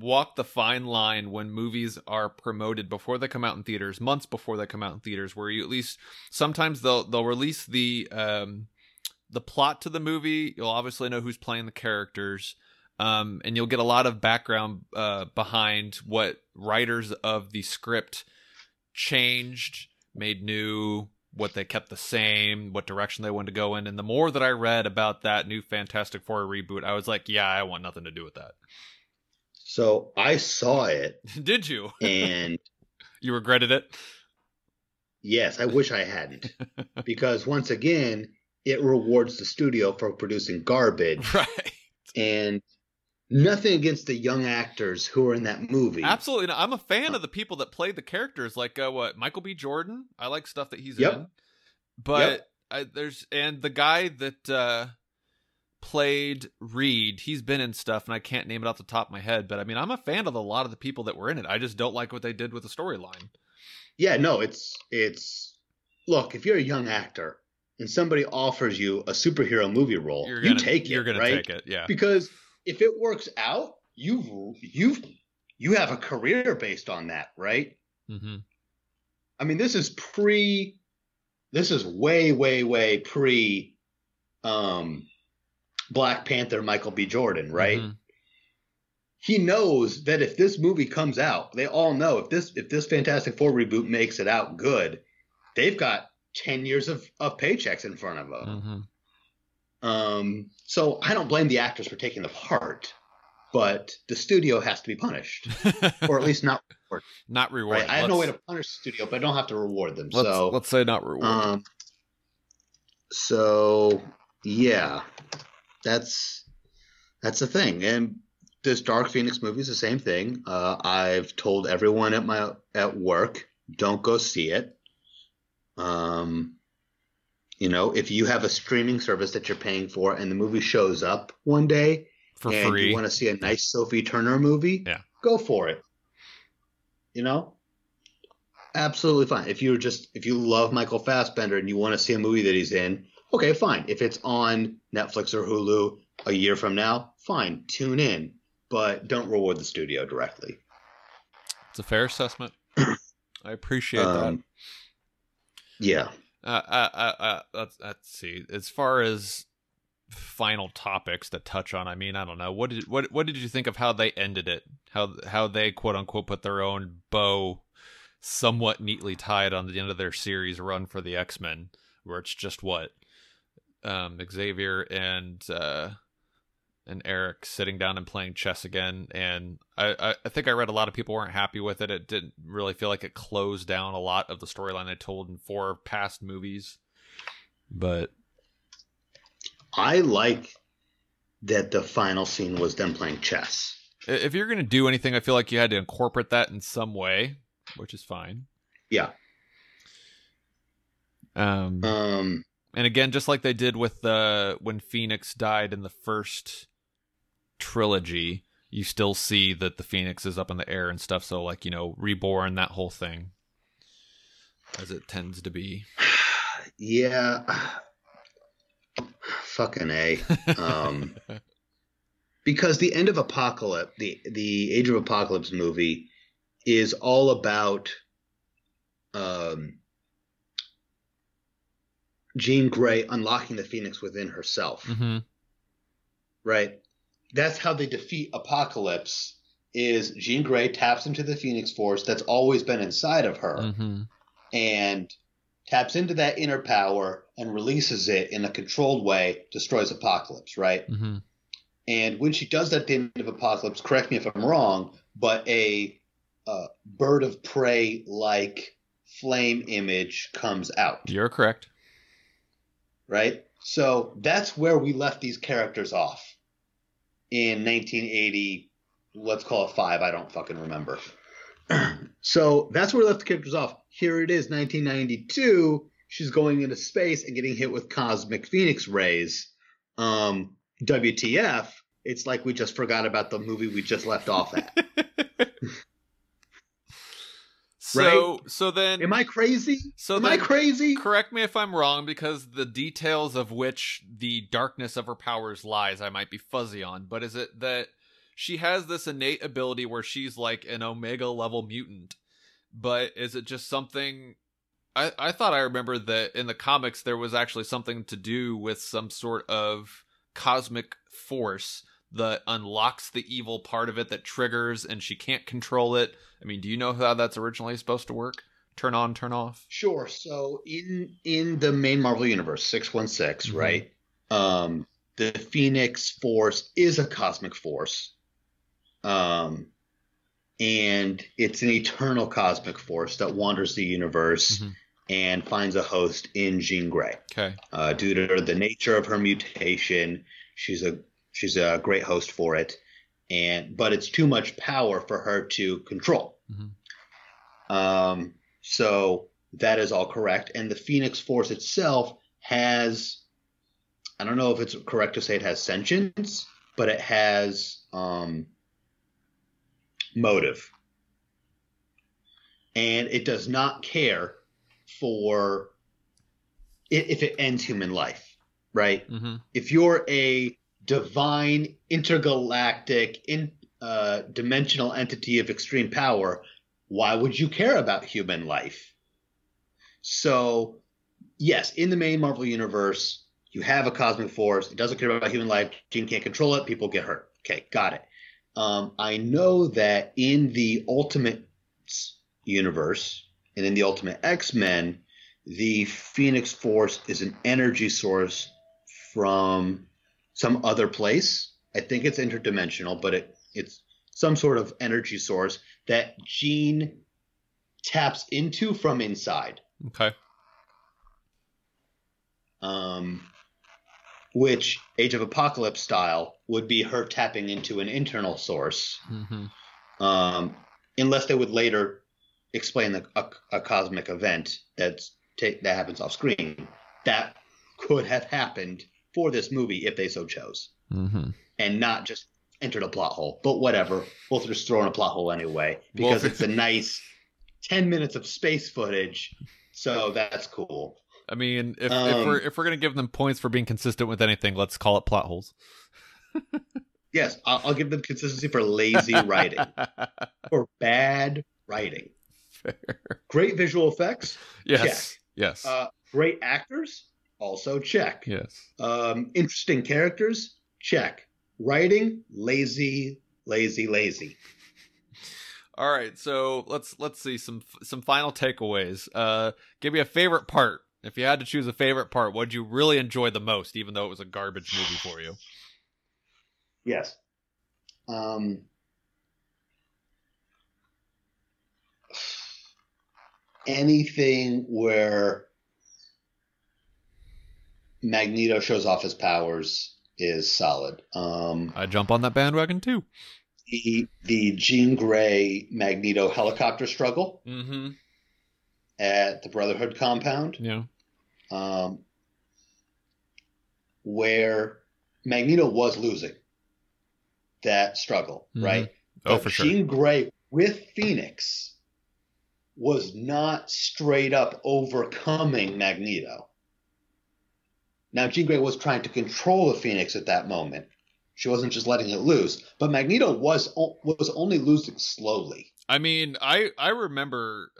walk the fine line when movies are promoted before they come out in theaters, months before they come out in theaters, where you at least sometimes they'll release the plot to the movie. You'll obviously know who's playing the characters, and you'll get a lot of background behind what writers of the script changed, made new, what they kept the same, what direction they wanted to go in. And the more that I read about that new Fantastic Four reboot, I was like, yeah, I want nothing to do with that. So I saw it. Did you? And you regretted it? Yes, I wish I hadn't. Because once again, it rewards the studio for producing garbage. Right. And nothing against the young actors who are in that movie. Absolutely. No, I'm a fan of the people that played the characters, like Michael B. Jordan. I like stuff that he's in. But the guy that played Reed, he's been in stuff, and I can't name it off the top of my head. But, I mean, I'm a fan of a lot of the people that were in it. I just don't like what they did with the storyline. Yeah, no, it's – look, if you're a young actor and somebody offers you a superhero movie role, you take it, right? You're going to take it, yeah. Because – if it works out, you have a career based on that, right? Mm-hmm. I mean, this is way pre Black Panther Michael B. Jordan, right? Mm-hmm. He knows that if this movie comes out, they all know if this Fantastic Four reboot makes it out good, they've got 10 years of paychecks in front of them. Mm-hmm. So I don't blame the actors for taking the part, but the studio has to be punished, or at least not rewarded. Not rewarded. Right? I have no way to punish the studio, but I don't have to reward them. So let's say not rewarded. So yeah, that's the thing. And this Dark Phoenix movie is the same thing. I've told everyone at at work, don't go see it. You know, if you have a streaming service that you're paying for and the movie shows up one day for and free, you want to see a nice Sophie Turner movie, go for it. You know, absolutely fine. If you love Michael Fassbender and you want to see a movie that he's in, okay, fine. If it's on Netflix or Hulu a year from now, fine, tune in. But don't reward the studio directly. It's a fair assessment. I appreciate that. Yeah. Let's see. As far as final topics to touch on, I mean, I don't know. What did you think of how they ended it? How they quote unquote put their own bow, somewhat neatly tied on the end of their series run for the X-Men, where it's just Xavier and Eric sitting down and playing chess again. And I think I read a lot of people weren't happy with it. It didn't really feel like it closed down a lot of the storyline they told in 4 past movies. But I like that the final scene was them playing chess. If you're going to do anything, I feel like you had to incorporate that in some way, which is fine. Yeah. And again, just like they did with when Phoenix died in the first trilogy, you still see that the Phoenix is up in the air and stuff. So, like, you know, reborn, that whole thing, as it tends to be. Yeah. Fucking A. Because the end of Apocalypse, the Age of Apocalypse movie, is all about Jean Grey unlocking the Phoenix within herself. Mm-hmm. Right? That's how they defeat Apocalypse, is Jean Grey taps into the Phoenix Force that's always been inside of her, mm-hmm. and taps into that inner power and releases it in a controlled way, destroys Apocalypse, right? Mm-hmm. And when she does that at the end of Apocalypse, correct me if I'm wrong, but a bird of prey-like flame image comes out. You're correct. Right? So that's where we left these characters off in 1980, let's call it 5, I don't fucking remember. So that's where we left the characters off. Here it is, 1992, she's going into space and getting hit with cosmic Phoenix rays. WTF, it's like we just forgot about the movie we just left off at. So, right? So then, am I crazy? Correct me if I'm wrong, because the details of which the darkness of her powers lies, I might be fuzzy on. But is it that she has this innate ability where she's like an Omega level mutant? But is it just something? I thought I remember that in the comics there was actually something to do with some sort of cosmic force that unlocks the evil part of it that triggers, and she can't control it. I mean, do you know how that's originally supposed to work? Turn on, turn off? Sure. So in the main Marvel Universe, 616, mm-hmm. right? The Phoenix Force is a cosmic force. And it's an eternal cosmic force that wanders the universe mm-hmm. and finds a host in Jean Grey. Okay. Due to the nature of her mutation, she's a great host for it, but it's too much power for her to control. Mm-hmm. So that is all correct. And the Phoenix Force itself has, I don't know if it's correct to say it has sentience, but it has motive. And it does not care for if it ends human life, right? Mm-hmm. If you're a divine, intergalactic, dimensional entity of extreme power, why would you care about human life? So, yes, in the main Marvel Universe, you have a cosmic force. It doesn't care about human life. Jean can't control it. People get hurt. Okay, got it. I know that in the Ultimate Universe and in the Ultimate X-Men, the Phoenix Force is an energy source from some other place. I think it's interdimensional, but it's some sort of energy source that Jean taps into from inside. Okay. Which Age of Apocalypse style would be her tapping into an internal source. Mm-hmm. Unless they would later explain a cosmic event that happens off screen. That could have happened for this movie if they so chose, mm-hmm. and not just entered a plot hole, but whatever, we'll just throw in a plot hole anyway, because it's a nice 10 minutes of space footage, so that's cool. I mean, if we're gonna give them points for being consistent with anything, let's call it plot holes. Yes, I'll give them consistency for lazy writing, for bad writing. Fair. Great visual effects, yes, check. Yes. Great actors? Also check. Yes. Interesting characters? Check. Writing? Lazy, lazy, lazy. All right, so let's see some final takeaways. Give me a favorite part. If you had to choose a favorite part, what'd you really enjoy the most, even though it was a garbage movie for you? Yes. Anything where Magneto shows off his powers is solid. I jump on that bandwagon too. The Jean Grey Magneto helicopter struggle at the Brotherhood compound. Yeah. Where Magneto was losing that struggle, right? Oh, but for sure. Jean Grey with Phoenix was not straight up overcoming Magneto. Now, Jean Grey was trying to control the Phoenix at that moment. She wasn't just letting it loose, but Magneto was only losing slowly. I mean, I remember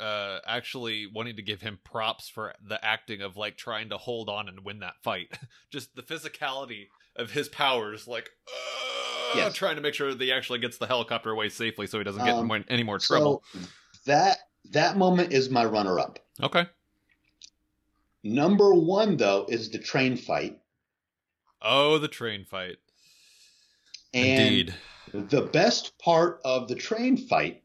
actually wanting to give him props for the acting of like trying to hold on and win that fight. Just the physicality of his powers, like yes. Trying to make sure that he actually gets the helicopter away safely so he doesn't get in any more trouble. So that moment is my runner-up. Okay. Number one, though, is the train fight. Oh, the train fight. And indeed. The best part of the train fight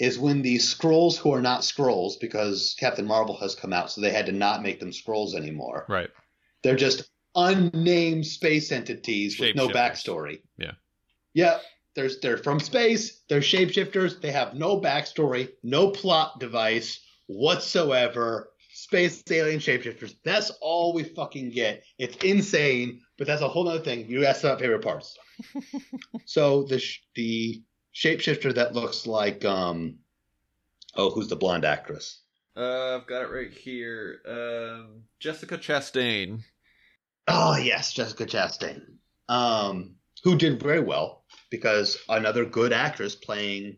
is when the Skrulls, who are not Skrulls because Captain Marvel has come out, so they had to not make them Skrulls anymore. Right. They're just unnamed space entities with no backstory. Yeah. Yeah. They're from space. They're shapeshifters. They have no backstory, no plot device whatsoever. Space alien shapeshifters. That's all we fucking get. It's insane, but that's a whole other thing. You asked about favorite parts. So the shapeshifter that looks like who's the blonde actress? I've got it right here. Jessica Chastain. Oh yes, Jessica Chastain. Who did very well because another good actress playing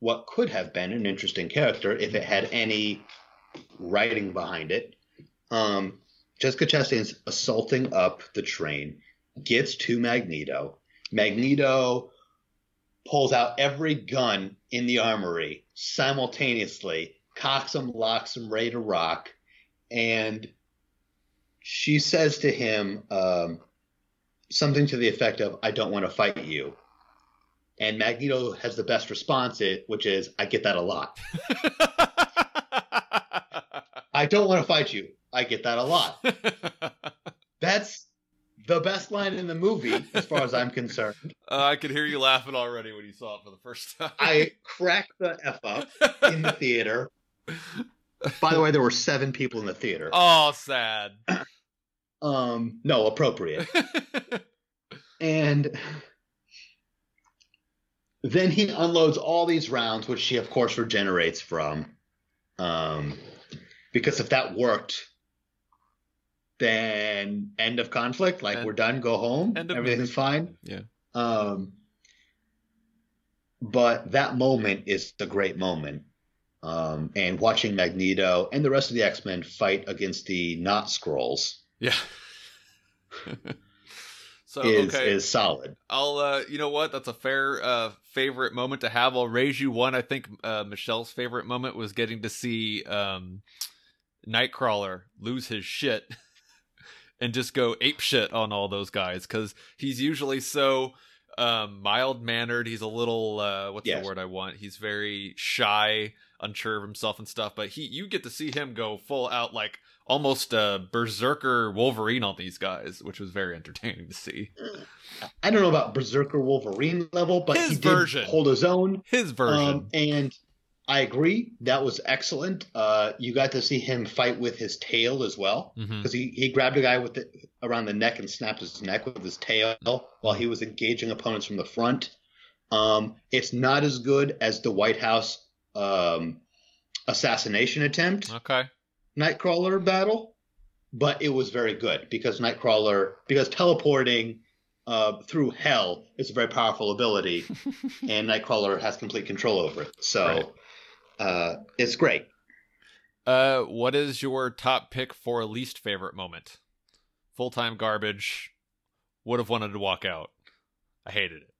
what could have been an interesting character if it had any writing behind it. Jessica Chastain's assaulting up the train, gets to Magneto. Magneto pulls out every gun in the armory simultaneously, cocks him, locks him, ready to rock. And she says to him something to the effect of, "I don't want to fight you." And Magneto has the best response, which is, "I get that a lot." "I don't want to fight you. I get that a lot." That's the best line in the movie, as far as I'm concerned. I could hear you laughing already when you saw it for the first time. I cracked the F up in the theater. By the way, there were 7 people in the theater. Oh, sad. No, appropriate. And then he unloads all these rounds, which she, of course, regenerates from. Because if that worked, then end of conflict. Like, we're done, go home, everything's fine. Yeah. But that moment is the great moment. And watching Magneto and the rest of the X-Men fight against the not Skrulls. Yeah. Is solid. I'll you know what? That's a fair favorite moment to have. I'll raise you one. I think Michelle's favorite moment was getting to see Nightcrawler lose his shit and just go ape shit on all those guys, because he's usually so mild-mannered. He's a little the word I want? He's very shy, unsure of himself and stuff, but you get to see him go full out like almost a berserker Wolverine on these guys, which was very entertaining to see. I don't know about berserker Wolverine level, but his version did hold his own. His version. And I agree. That was excellent. You got to see him fight with his tail as well, because he grabbed a guy around the neck and snapped his neck with his tail while he was engaging opponents from the front. It's not as good as the White House assassination attempt. Okay. Nightcrawler battle, but it was very good because Nightcrawler, teleporting through hell is a very powerful ability, and Nightcrawler has complete control over it. So it's great. What is your top pick for least favorite moment? Full-time garbage. Would have wanted to walk out. I hated it.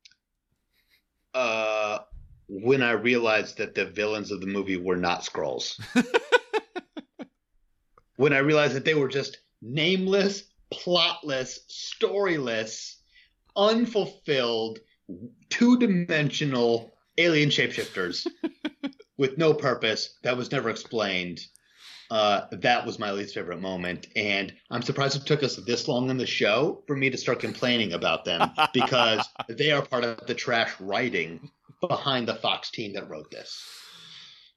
When I realized that the villains of the movie were not Skrulls. When I realized that they were just nameless, plotless, storyless, unfulfilled, two-dimensional alien shapeshifters with no purpose that was never explained. That was my least favorite moment, and I'm surprised it took us this long in the show for me to start complaining about them, because they are part of the trash writing behind the Fox team that wrote this.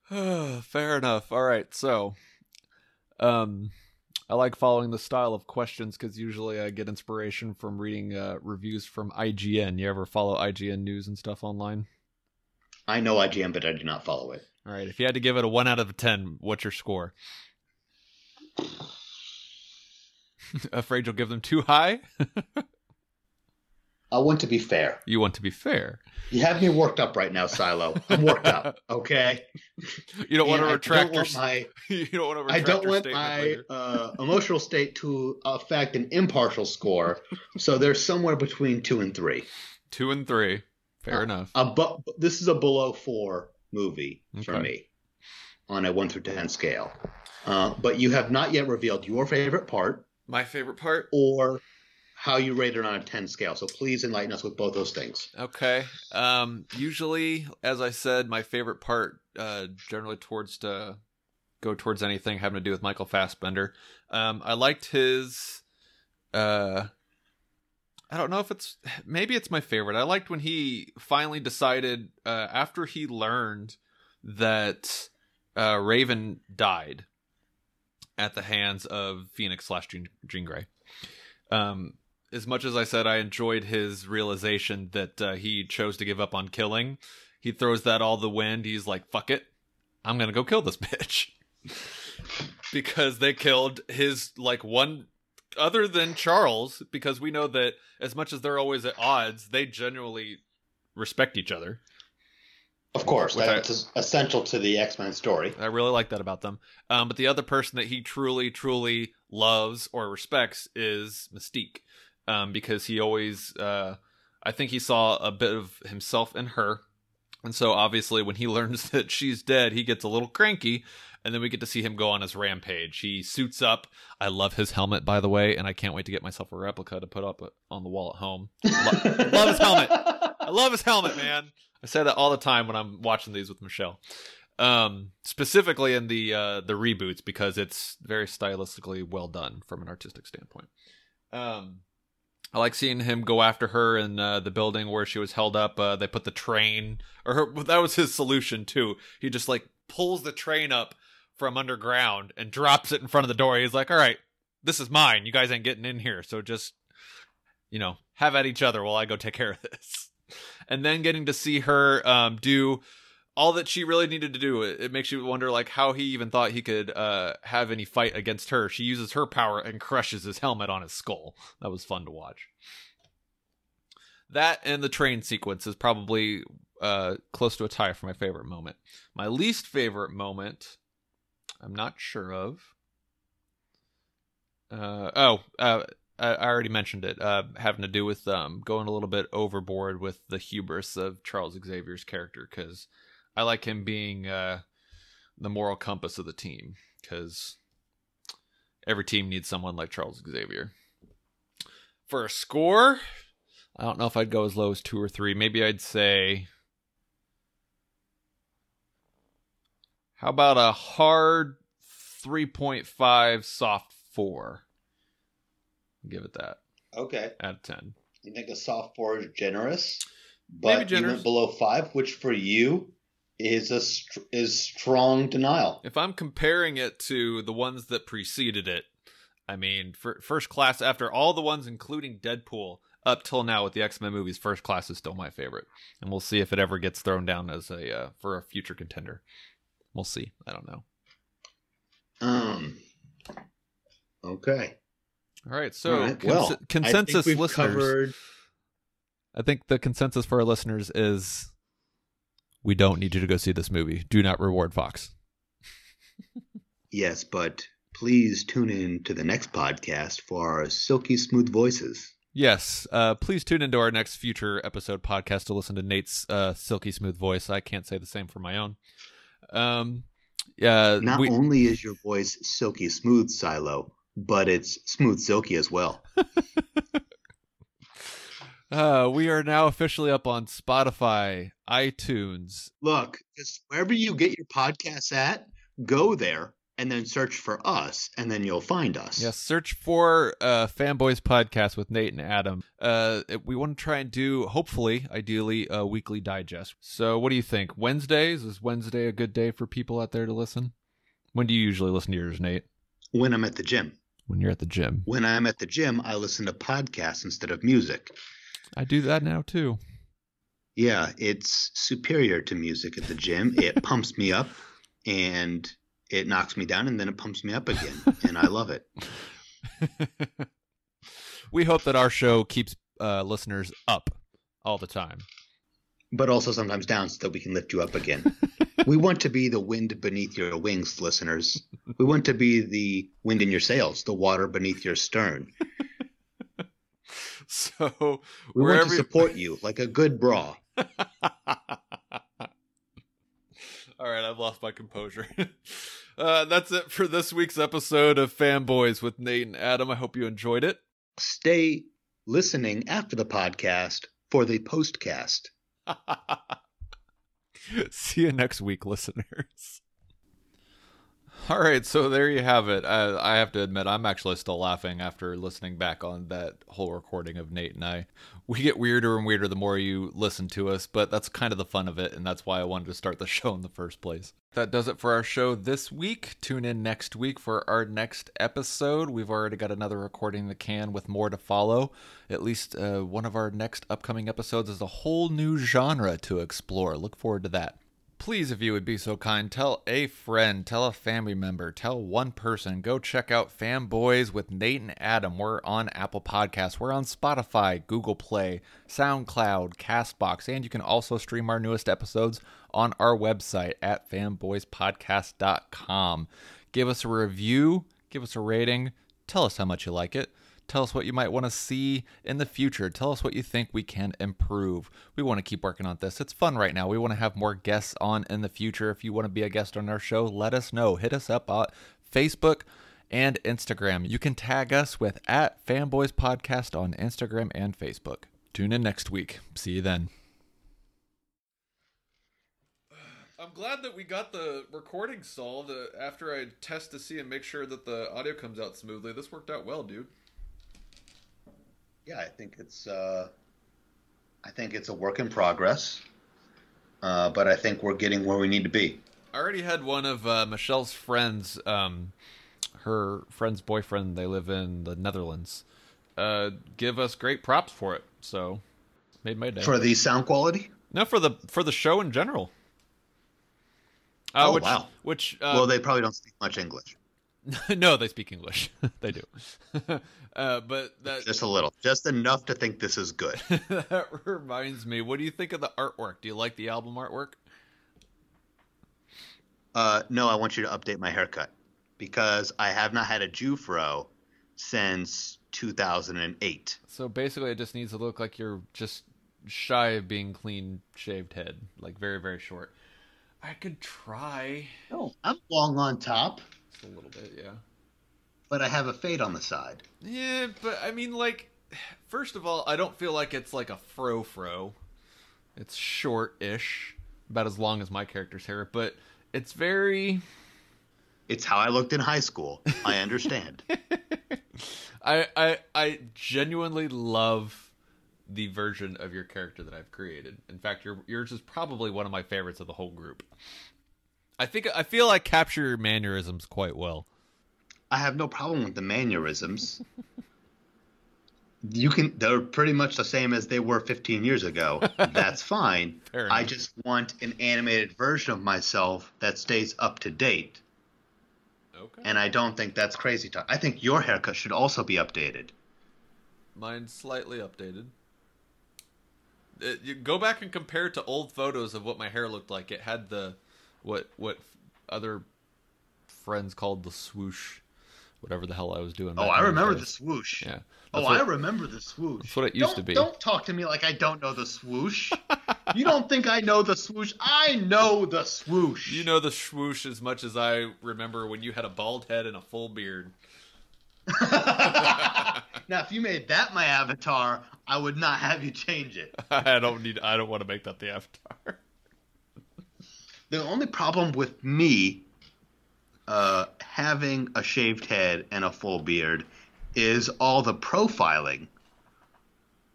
Fair enough. All right, so I like following the style of questions because usually I get inspiration from reading reviews from IGN. You ever follow IGN news and stuff online? I know IGN, but I do not follow it. All right, if you had to give it a 1 out of a 10, what's your score? Afraid you'll give them too high? I want to be fair. You want to be fair. You have me worked up right now, Silo. I'm worked up, okay? You don't want to retract your statement. I don't want my emotional state to affect an impartial score, so they're somewhere between 2 and 3. 2 and 3. Fair enough. This is a below 4 movie for me on a 1 through 10 scale. But you have not yet revealed your favorite part. My favorite part? Or how you rate it on a 10 scale. So please enlighten us with both those things. Okay. Usually, as I said, my favorite part generally towards anything having to do with Michael Fassbender. I liked his... I don't know if it's my favorite. I liked when he finally decided after he learned that Raven died at the hands of Phoenix / Jean Grey. As much as I said I enjoyed his realization that he chose to give up on killing, he throws that all the wind. He's like, fuck it. I'm going to go kill this bitch. Because they killed his one... other than Charles, because we know that as much as they're always at odds, they genuinely respect each other. Of course, that's essential to the X-Men story. I really like that about them. But the other person that he truly, truly loves or respects is Mystique, because he always, I think he saw a bit of himself in her. And so obviously when he learns that she's dead, he gets a little cranky. And then we get to see him go on his rampage. He suits up. I love his helmet, by the way, and I can't wait to get myself a replica to put up on the wall at home. Love his helmet. I love his helmet, man. I say that all the time when I'm watching these with Michelle, specifically in the reboots, because it's very stylistically well done from an artistic standpoint. I like seeing him go after her in the building where she was held up. They put the train, that was his solution too. He just pulls the train up from underground and drops it in front of the door. He's like, all right, this is mine. You guys ain't getting in here. So just, have at each other while I go take care of this. And then getting to see her do all that she really needed to do. It makes you wonder how he even thought he could have any fight against her. She uses her power and crushes his helmet on his skull. That was fun to watch. That and the train sequence is probably close to a tie for my favorite moment. My least favorite moment... I'm not sure of. I already mentioned it. Having to do with going a little bit overboard with the hubris of Charles Xavier's character, because I like him being the moral compass of the team, because every team needs someone like Charles Xavier. For a score, I don't know if I'd go as low as 2 or 3. Maybe I'd say... How about a hard 3.5, soft 4? Give it that. Okay. Out of 10. You think a soft 4 is generous? But maybe generous. Even below 5, which for you is is strong denial. If I'm comparing it to the ones that preceded it, I mean, First Class, after all the ones, including Deadpool, up till now with the X-Men movies, First Class is still my favorite. And we'll see if it ever gets thrown down as for a future contender. We'll see. I don't know. Okay. All right. So all right. Well, consensus I listeners. Covered... I think the consensus for our listeners is we don't need you to go see this movie. Do not reward Fox. Yes, but please tune in to the next podcast for our silky smooth voices. Yes, please tune into our next future episode podcast to listen to Nate's silky smooth voice. I can't say the same for my own. Not only is your voice silky smooth, Silo, but it's smooth silky as well. We are now officially up on Spotify, iTunes. Look, just wherever you get your podcasts at, go there and then search for us, and then you'll find us. Yes, search for Fanboys Podcast with Nate and Adam. We want to try and do, hopefully, ideally, a weekly digest. So what do you think? Wednesdays? Is Wednesday a good day for people out there to listen? When do you usually listen to yours, Nate? When I'm at the gym. When you're at the gym. When I'm at the gym, I listen to podcasts instead of music. I do that now, too. Yeah, it's superior to music at the gym. It pumps me up, and it knocks me down, and then it pumps me up again, and I love it. We hope that our show keeps listeners up all the time. But also sometimes down so that we can lift you up again. We want to be the wind beneath your wings, listeners. We want to be the wind in your sails, the water beneath your stern. So we want to support you like a good bra. All right, I've lost my composure. That's it for this week's episode of Fanboys with Nate and Adam. I hope you enjoyed it. Stay listening after the podcast for the postcast. See you next week, listeners. All right, so there you have it. I have to admit, I'm actually still laughing after listening back on that whole recording of Nate and I. We get weirder and weirder the more you listen to us, but that's kind of the fun of it, and that's why I wanted to start the show in the first place. That does it for our show this week. Tune in next week for our next episode. We've already got another recording in the can with more to follow. At least one of our next upcoming episodes is a whole new genre to explore. Look forward to that. Please, if you would be so kind, tell a friend, tell a family member, tell one person. Go check out Fanboys with Nate and Adam. We're on Apple Podcasts. We're on Spotify, Google Play, SoundCloud, CastBox. And you can also stream our newest episodes on our website at fanboyspodcast.com. Give us a review. Give us a rating. Tell us how much you like it. Tell us what you might want to see in the future. Tell us what you think we can improve. We want to keep working on this. It's fun right now. We want to have more guests on in the future. If you want to be a guest on our show, let us know. Hit us up on Facebook and Instagram. You can tag us with @FanboysPodcast on Instagram and Facebook. Tune in next week. See you then. I'm glad that we got the recording solved after I test to see and make sure that the audio comes out smoothly. This worked out well, dude. Yeah, I think it's a work in progress, but I think we're getting where we need to be. I already had one of Michelle's friends, her friend's boyfriend, they live in the Netherlands, give us great props for it. So, made my day. For the sound quality? No, for the show in general. Wow! Well, they probably don't speak much English. No, they speak English. They do. Just a little. Just enough to think this is good. That reminds me. What do you think of the artwork? Do you like the album artwork? No, I want you to update my haircut because I have not had a Jufro since 2008. So basically it just needs to look like you're just shy of being clean shaved head. Like very, very short. I could try. No, I'm long on top. A little bit, yeah. But I have a fade on the side. Yeah, but I mean, like, first of all, I don't feel like it's like a fro. It's short-ish, about as long as my character's hair, but it's very... It's how I looked in high school. I understand. I genuinely love the version of your character that I've created. In fact, yours is probably one of my favorites of the whole group. I feel I capture your mannerisms quite well. I have no problem with the mannerisms. They're pretty much the same as they were 15 years ago. That's fine. I just want an animated version of myself that stays up to date. Okay. And I don't think that's crazy talk. I think your haircut should also be updated. Mine's slightly updated. You go back and compare to old photos of what my hair looked like. It had the... What other friends called the swoosh, whatever the hell I was doing. Oh, I remember the swoosh. Yeah. Oh, I remember the swoosh. That's what it used to be. Don't talk to me like I don't know the swoosh. You don't think I know the swoosh? I know the swoosh. You know the swoosh as much as I remember when you had a bald head and a full beard. Now, if you made that my avatar, I would not have you change it. I don't want to make that the avatar. The only problem with me having a shaved head and a full beard is all the profiling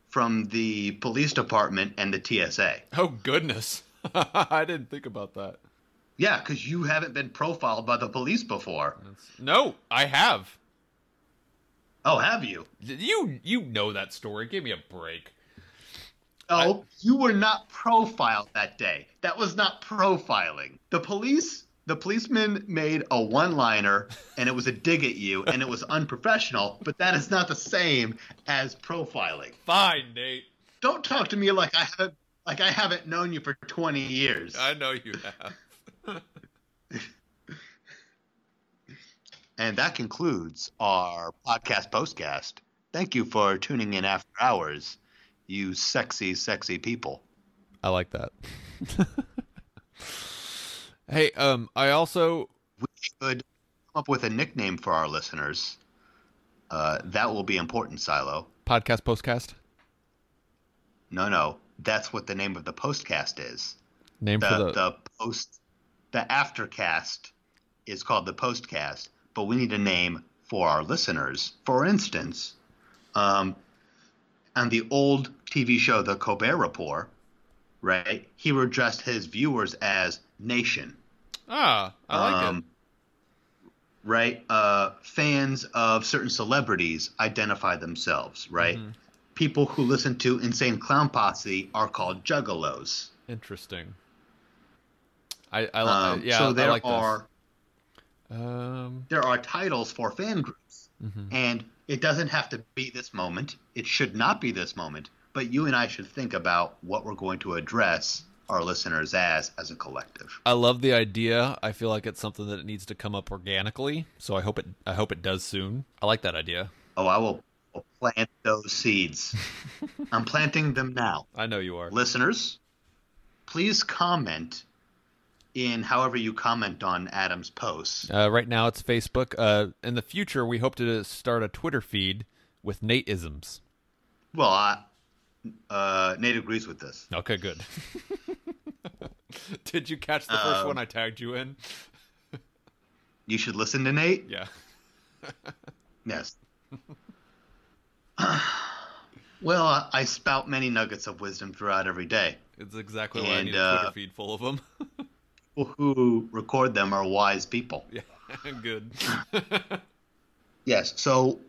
from the police department and the TSA. Oh, goodness. I didn't think about that. Yeah, because you haven't been profiled by the police before. No, I have. Oh, have you? You know that story. Give me a break. Oh, you were not profiled that day. That was not profiling. The policeman made a one-liner, and it was a dig at you, and it was unprofessional, but that is not the same as profiling. Fine, Nate. Don't talk to me like I haven't known you for 20 years. I know you have. And that concludes our podcast postcast. Thank you for tuning in after hours, you sexy, sexy people. I like that. Hey, I also... We should come up with a nickname for our listeners. That will be important, Silo. Podcast postcast? No. That's what the name of the postcast is. The aftercast is called the postcast, but we need a name for our listeners. For instance, on the old TV show, The Colbert Report, right? He addressed his viewers as Nation. Ah, I like it. Right? Fans of certain celebrities identify themselves, right? Mm-hmm. People who listen to Insane Clown Posse are called Juggalos. Interesting. There are titles for fan groups, and it doesn't have to be this moment. It should not be this moment. But you and I should think about what we're going to address our listeners as a collective. I love the idea. I feel like it's something that needs to come up organically. So I hope it does soon. I like that idea. Oh, I will plant those seeds. I'm planting them now. I know you are. Listeners, please comment in however you comment on Adam's posts. Right now it's Facebook. In the future, we hope to start a Twitter feed with Nate-isms. Well, Nate agrees with this. Okay, good. Did you catch the first one I tagged you in? You should listen to Nate? Yeah. Yes. Well, I spout many nuggets of wisdom throughout every day. It's exactly why I need a Twitter feed full of them. People who record them are wise people. Yeah, good. Yes, so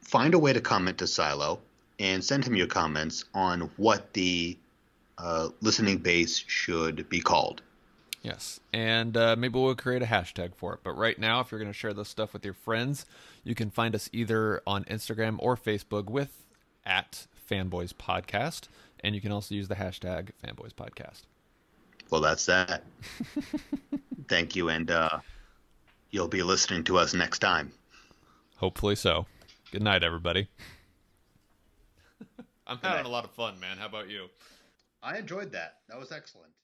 find a way to comment to Silo and send him your comments on what the listening base should be called. Yes, and maybe we'll create a hashtag for it. But right now, if you're going to share this stuff with your friends, you can find us either on Instagram or Facebook with @FanboysPodcast, and you can also use the hashtag FanboysPodcast. Well, that's that. Thank you, and you'll be listening to us next time. Hopefully so. Good night, everybody. I'm having a lot of fun, man. How about you? I enjoyed that. That was excellent.